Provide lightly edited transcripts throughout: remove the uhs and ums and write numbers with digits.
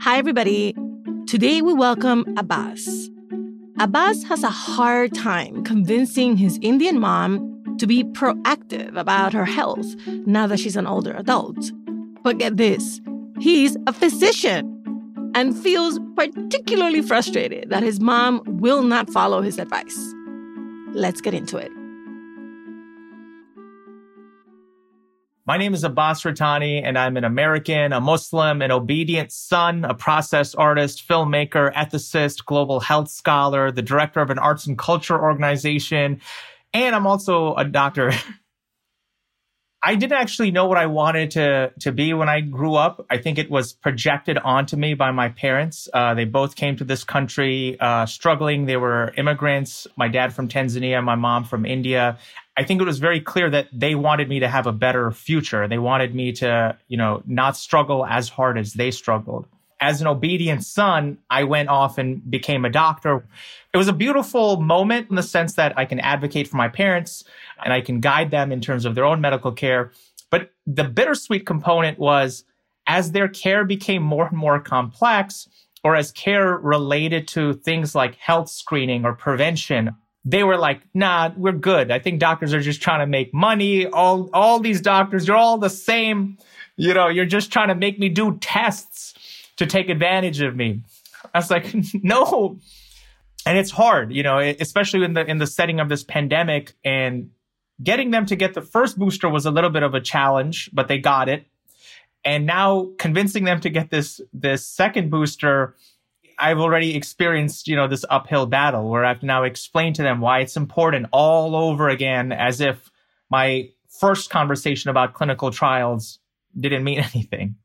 Hi, everybody. Today we welcome Abbas. Abbas has a hard time convincing his Indian mom to be proactive about her health now that she's an older adult. But get this, he's a physician and feels particularly frustrated that his mom will not follow his advice. Let's get into it. My name is Abbas Rattani, and I'm an American, a Muslim, an obedient son, a process artist, filmmaker, ethicist, global health scholar, the director of an arts and culture organization, and I'm also a doctor. I didn't actually know what I wanted to be when I grew up. I think it was projected onto me by my parents. They both came to this country struggling. They were immigrants, my dad from Tanzania, my mom from India. I think it was very clear that they wanted me to have a better future. They wanted me to, not struggle as hard as they struggled. As an obedient son, I went off and became a doctor. It was a beautiful moment in the sense that I can advocate for my parents and I can guide them in terms of their own medical care. But the bittersweet component was as their care became more and more complex, or as care related to things like health screening or prevention, they were like, nah, we're good. I think doctors are just trying to make money. All these doctors, you're all the same. You're just trying to make me do tests to take advantage of me. I was like, no. And it's hard, especially in the setting of this pandemic. And getting them to get the first booster was a little bit of a challenge, but they got it. And now convincing them to get this second booster, I've already experienced, this uphill battle where I've now explained to them why it's important all over again, as if my first conversation about clinical trials didn't mean anything.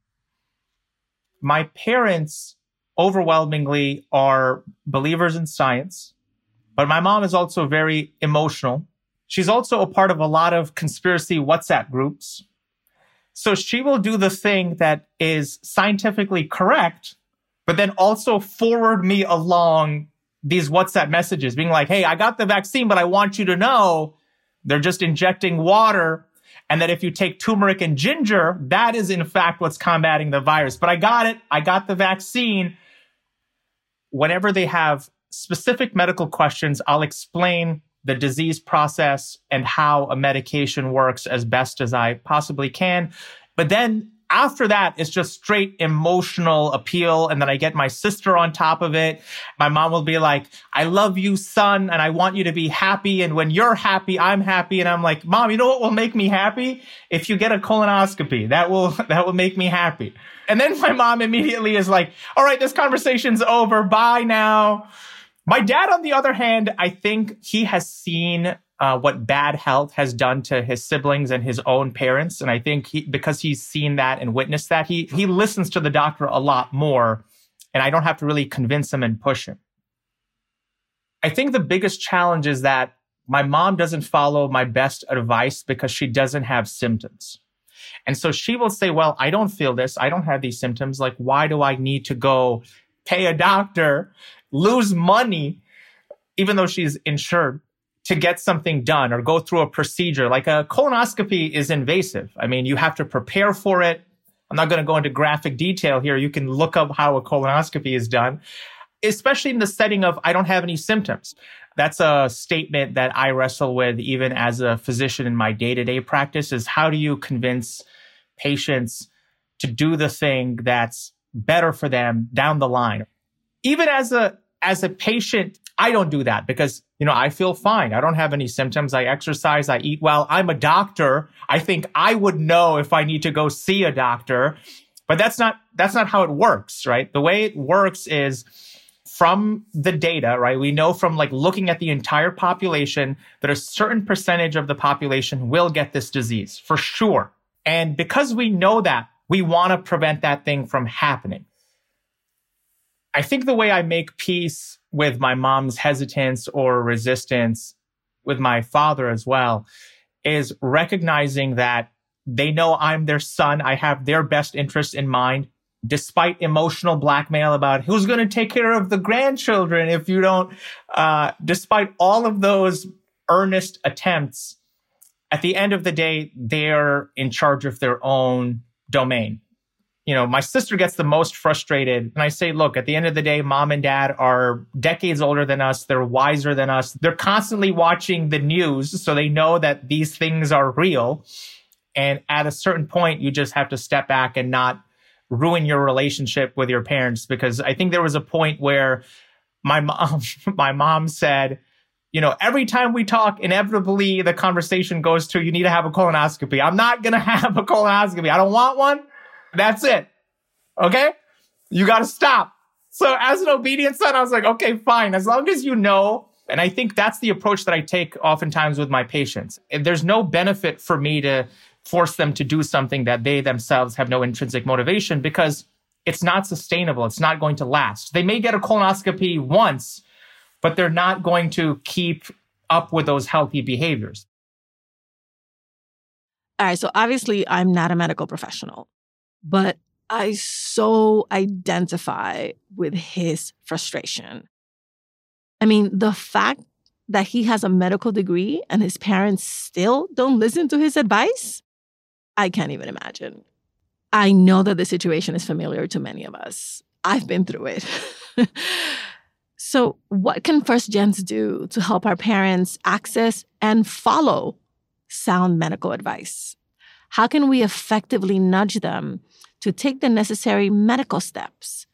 My parents overwhelmingly are believers in science, but my mom is also very emotional. She's also a part of a lot of conspiracy WhatsApp groups. So she will do the thing that is scientifically correct, but then also forward me along these WhatsApp messages being like, hey, I got the vaccine, but I want you to know they're just injecting water. And that if you take turmeric and ginger, that is in fact what's combating the virus. But I got it. I got the vaccine. Whenever they have specific medical questions, I'll explain the disease process and how a medication works as best as I possibly can. But then after that, it's just straight emotional appeal. And then I get my sister on top of it. My mom will be like, I love you, son, and I want you to be happy. And when you're happy, I'm happy. And I'm like, Mom, you know what will make me happy? If you get a colonoscopy, that will make me happy. And then my mom immediately is like, all right, this conversation's over. Bye now. My dad, on the other hand, I think he has seen what bad health has done to his siblings and his own parents. And I think because he's seen that and witnessed that, he listens to the doctor a lot more. And I don't have to really convince him and push him. I think the biggest challenge is that my mom doesn't follow my best advice because she doesn't have symptoms. And so she will say, well, I don't feel this. I don't have these symptoms. Like, why do I need to go pay a doctor, lose money, even though she's insured, to get something done or go through a procedure? Like a colonoscopy is invasive. I mean, you have to prepare for it. I'm not going to go into graphic detail here. You can look up how a colonoscopy is done, especially in the setting of I don't have any symptoms. That's a statement that I wrestle with even as a physician in my day-to-day practice, is how do you convince patients to do the thing that's better for them down the line? Even as a patient, I don't do that because, I feel fine. I don't have any symptoms. I exercise. I eat well. I'm a doctor. I think I would know if I need to go see a doctor. But that's not how it works, right? The way it works is from the data, right? We know from looking at the entire population that a certain percentage of the population will get this disease for sure. And because we know that, we want to prevent that thing from happening. I think the way I make peace with my mom's hesitance or resistance, with my father as well, is recognizing that they know I'm their son. I have their best interest in mind, despite emotional blackmail about who's going to take care of the grandchildren if you don't. Despite all of those earnest attempts, at the end of the day, they're in charge of their own domain. You know, my sister gets the most frustrated. And I say, look, at the end of the day, mom and dad are decades older than us. They're wiser than us. They're constantly watching the news. So they know that these things are real. And at a certain point, you just have to step back and not ruin your relationship with your parents. Because I think there was a point where my mom said, you know, every time we talk, inevitably the conversation goes to, you need to have a colonoscopy. I'm not going to have a colonoscopy. I don't want one. That's it. Okay? You got to stop. So as an obedient son, I was like, okay, fine. As long as you know. And I think that's the approach that I take oftentimes with my patients. There's no benefit for me to force them to do something that they themselves have no intrinsic motivation, because it's not sustainable. It's not going to last. They may get a colonoscopy once, but they're not going to keep up with those healthy behaviors. All right. So obviously, I'm not a medical professional, but I so identify with his frustration. I mean, the fact that he has a medical degree and his parents still don't listen to his advice, I can't even imagine. I know that the situation is familiar to many of us. I've been through it. So what can first gens do to help our parents access and follow sound medical advice? How can we effectively nudge them to take the necessary medical steps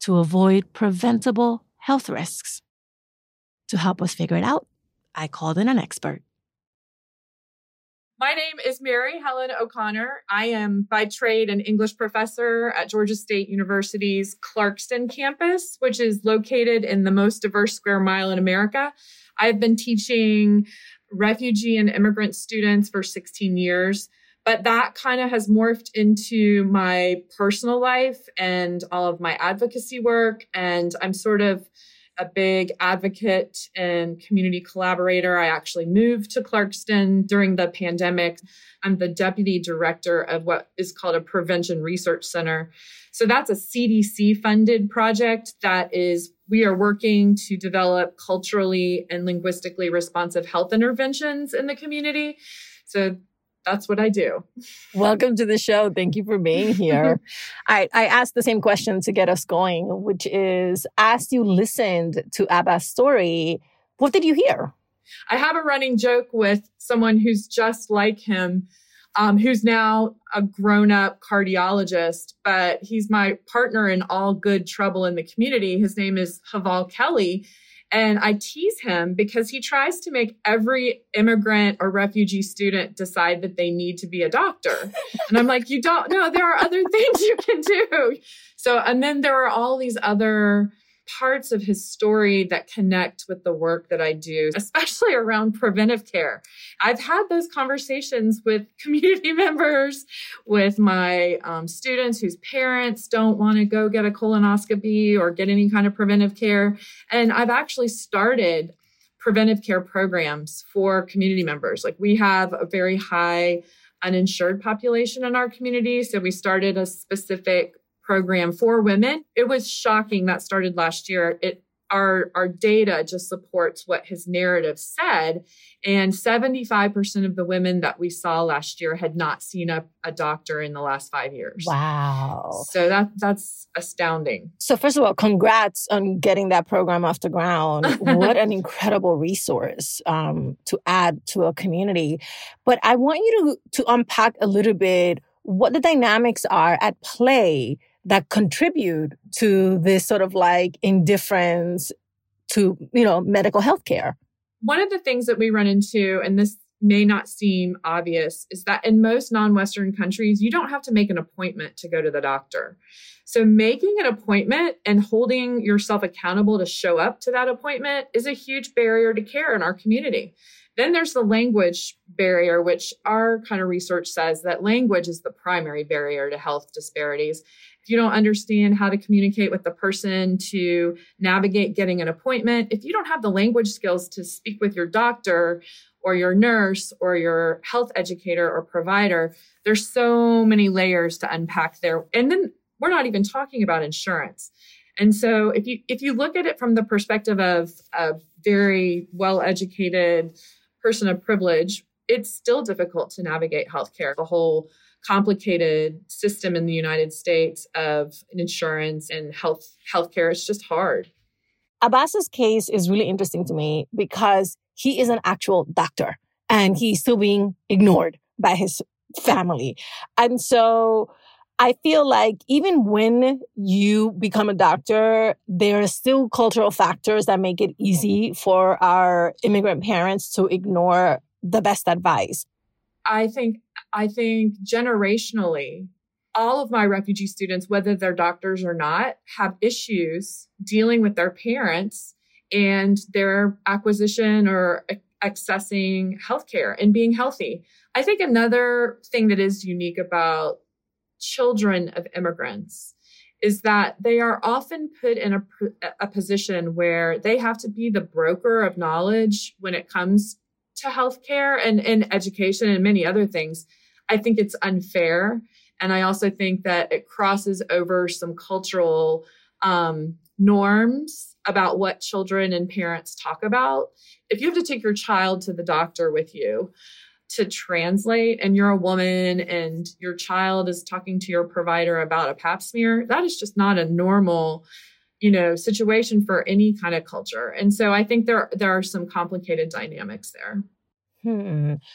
to avoid preventable health risks? To help us figure it out, I called in an expert. My name is Mary Helen O'Connor. I am by trade an English professor at Georgia State University's Clarkston campus, which is located in the most diverse square mile in America. I've been teaching refugee and immigrant students for 16 years. But that kind of has morphed into my personal life and all of my advocacy work. And I'm sort of a big advocate and community collaborator. I actually moved to Clarkston during the pandemic. I'm the deputy director of what is called a Prevention Research Center. So that's a CDC-funded project that is, we are working to develop culturally and linguistically responsive health interventions in the community. So that's what I do. Welcome to the show. Thank you for being here. I asked the same question to get us going, which is, as you listened to Abba's story, what did you hear? I have a running joke with someone who's just like him, who's now a grown-up cardiologist, but he's my partner in all good trouble in the community. His name is Haval Kelly. And I tease him because he tries to make every immigrant or refugee student decide that they need to be a doctor. And I'm like, you don't know, there are other things you can do. So, and then there are all these other parts of his story that connect with the work that I do, especially around preventive care. I've had those conversations with community members, with my students whose parents don't want to go get a colonoscopy or get any kind of preventive care. And I've actually started preventive care programs for community members. Like, we have a very high uninsured population in our community. So we started a specific program for women. It was shocking. That started last year. Our data just supports what his narrative said. And 75% of the women that we saw last year had not seen a doctor in the last 5 years. Wow. So that's astounding. So first of all, congrats on getting that program off the ground. What an incredible resource to add to a community. But I want you to unpack a little bit what the dynamics are at play that contribute to this sort of like indifference to, you know, medical health care. One of the things that we run into, and this may not seem obvious, is that in most non-Western countries, you don't have to make an appointment to go to the doctor. So making an appointment and holding yourself accountable to show up to that appointment is a huge barrier to care in our community. Then there's the language barrier, which our kind of research says that language is the primary barrier to health disparities. If you don't understand how to communicate with the person to navigate getting an appointment, if you don't have the language skills to speak with your doctor or your nurse or your health educator or provider, there's so many layers to unpack there. And then we're not even talking about insurance. And so if you look at it from the perspective of a very well-educated person of privilege, It's still difficult to navigate healthcare. The whole complicated system in the United States of insurance and healthcare is just hard. Abbas's case is really interesting to me because he is an actual doctor and he's still being ignored by his family. And so I feel like even when you become a doctor, there are still cultural factors that make it easy for our immigrant parents to ignore the best advice. I think generationally, all of my refugee students, whether they're doctors or not, have issues dealing with their parents and their acquisition or accessing healthcare and being healthy. I think another thing that is unique about children of immigrants is that they are often put in a position where they have to be the broker of knowledge when it comes to healthcare and education and many other things. I think it's unfair. And I also think that it crosses over some cultural norms about what children and parents talk about. If you have to take your child to the doctor with you to translate and you're a woman and your child is talking to your provider about a pap smear, that is just not a normal, situation for any kind of culture. And so I think there are some complicated dynamics there.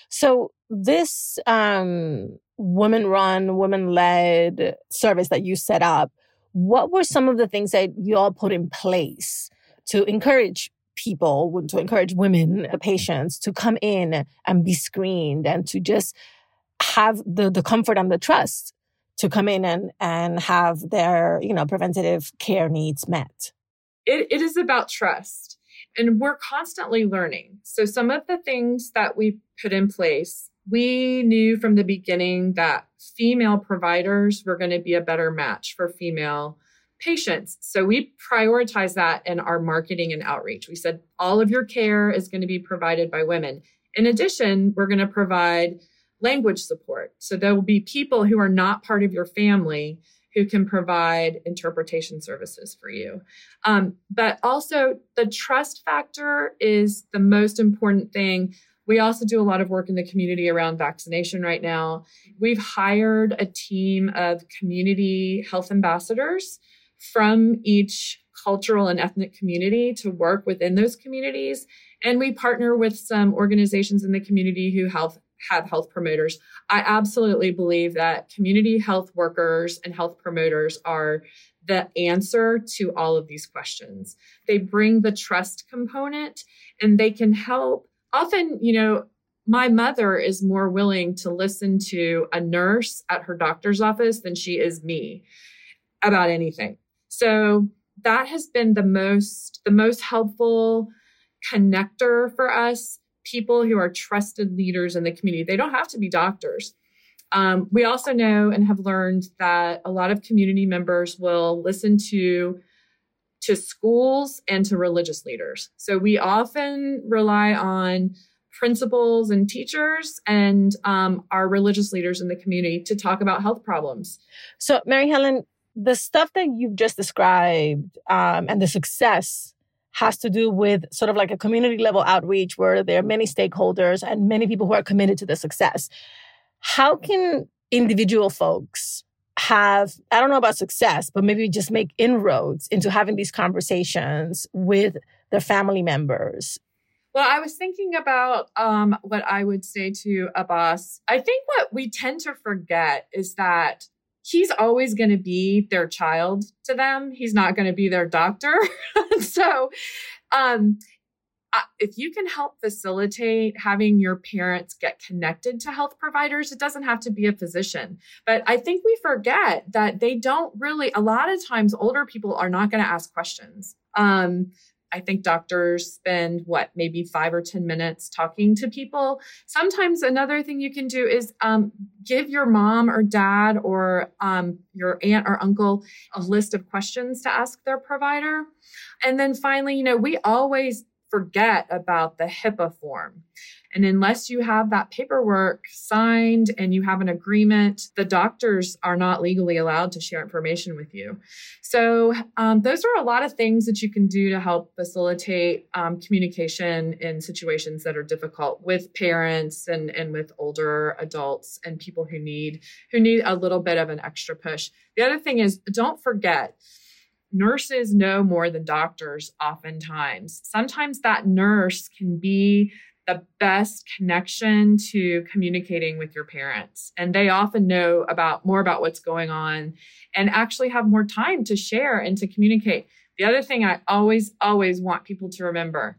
So this women-run, women-led service that you set up, what were some of the things that you all put in place to encourage people, to encourage women, patients, to come in and be screened and to just have the comfort and the trust to come in and have their, preventative care needs met? It is about trust. And we're constantly learning. So some of the things that we put in place, we knew from the beginning that female providers were going to be a better match for female patients. So we prioritize that in our marketing and outreach. We said all of your care is going to be provided by women. In addition, we're going to provide language support. So there will be people who are not part of your family who can provide interpretation services for you. But also the trust factor is the most important thing. We also do a lot of work in the community around vaccination right now. We've hired a team of community health ambassadors from each cultural and ethnic community to work within those communities. And we partner with some organizations in the community who have health promoters. I absolutely believe that community health workers and health promoters are the answer to all of these questions. They bring the trust component and they can help. Often, my mother is more willing to listen to a nurse at her doctor's office than she is me about anything. So that has been the most helpful connector for us, people who are trusted leaders in the community. They don't have to be doctors. We also know and have learned that a lot of community members will listen to schools and to religious leaders. So we often rely on principals and teachers and our religious leaders in the community to talk about health problems. So Mary Helen, the stuff that you've just described and the success has to do with sort of like a community level outreach where there are many stakeholders and many people who are committed to the success. How can individual folks have, I don't know about success, but maybe just make inroads into having these conversations with their family members? Well, I was thinking about what I would say to Abbas. I think what we tend to forget is that he's always going to be their child to them. He's not going to be their doctor. So if you can help facilitate having your parents get connected to health providers, it doesn't have to be a physician. But I think we forget that they don't really, a lot of times older people are not going to ask questions. I think doctors spend maybe 5 or 10 minutes talking to people. Sometimes another thing you can do is give your mom or dad or your aunt or uncle a list of questions to ask their provider. And then finally, we always forget about the HIPAA form. And unless you have that paperwork signed and you have an agreement, the doctors are not legally allowed to share information with you. So those are a lot of things that you can do to help facilitate communication in situations that are difficult with parents and with older adults and people who need a little bit of an extra push. The other thing is, don't forget, nurses know more than doctors oftentimes. Sometimes that nurse can be the best connection to communicating with your parents. And they often know more about what's going on and actually have more time to share and to communicate. The other thing I always, always want people to remember,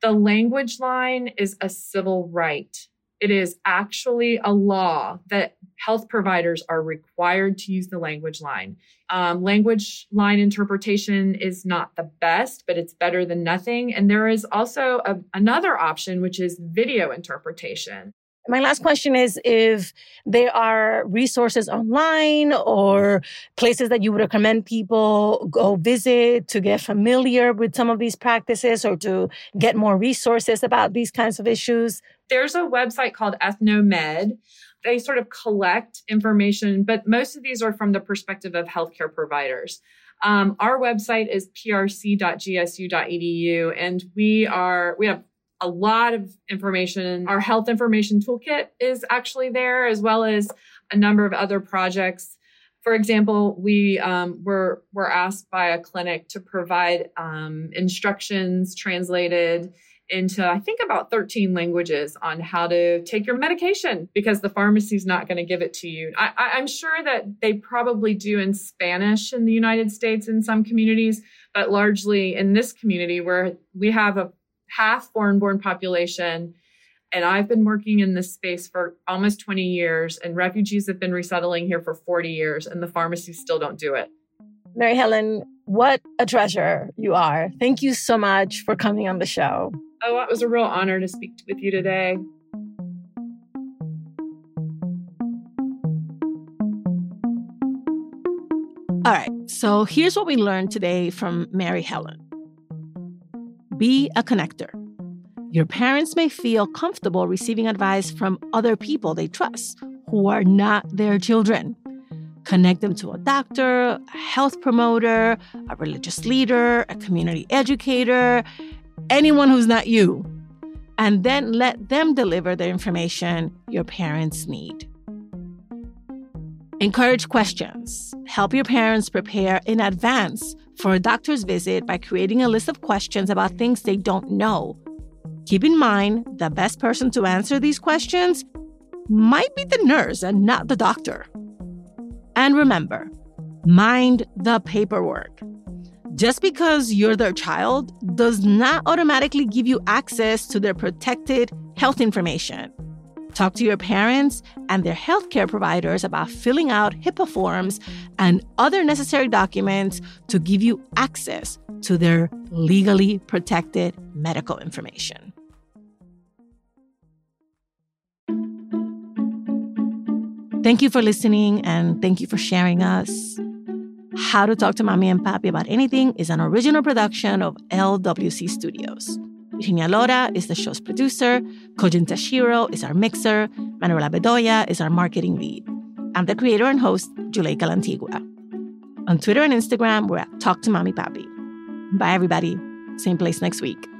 the language line is a civil right. It is actually a law that health providers are required to use the language line. Language line interpretation is not the best, but it's better than nothing. And there is also another option, which is video interpretation. My last question is if there are resources online or places that you would recommend people go visit to get familiar with some of these practices or to get more resources about these kinds of issues. There's a website called EthnoMed. They sort of collect information, but most of these are from the perspective of healthcare providers. Our website is prc.gsu.edu, and we have a lot of information. Our health information toolkit is actually there, as well as a number of other projects. For example, we were asked by a clinic to provide instructions translated into, I think, about 13 languages on how to take your medication because the pharmacy's not going to give it to you. I'm sure that they probably do in Spanish in the United States in some communities, but largely in this community where we have a half foreign-born population. And I've been working in this space for almost 20 years, and refugees have been resettling here for 40 years, and the pharmacies still don't do it. Mary Helen, what a treasure you are. Thank you so much for coming on the show. Oh, it was a real honor to speak with you today. All right, so here's what we learned today from Mary Helen. Be a connector. Your parents may feel comfortable receiving advice from other people they trust who are not their children. Connect them to a doctor, a health promoter, a religious leader, a community educator, anyone who's not you. And then let them deliver the information your parents need. Encourage questions. Help your parents prepare in advance for a doctor's visit by creating a list of questions about things they don't know. Keep in mind, the best person to answer these questions might be the nurse and not the doctor. And remember, mind the paperwork. Just because you're their child does not automatically give you access to their protected health information. Talk to your parents and their healthcare providers about filling out HIPAA forms and other necessary documents to give you access to their legally protected medical information. Thank you for listening, and thank you for sharing us. How to Talk to Mommy and Papi About Anything is an original production of LWC Studios. Virginia Lora is the show's producer. Kojin Tashiro is our mixer. Manuela Bedoya is our marketing lead. I'm the creator and host, Juleyka Lantigua. On Twitter and Instagram, we're at Talk to Mommy Papi. Bye, everybody. Same place next week.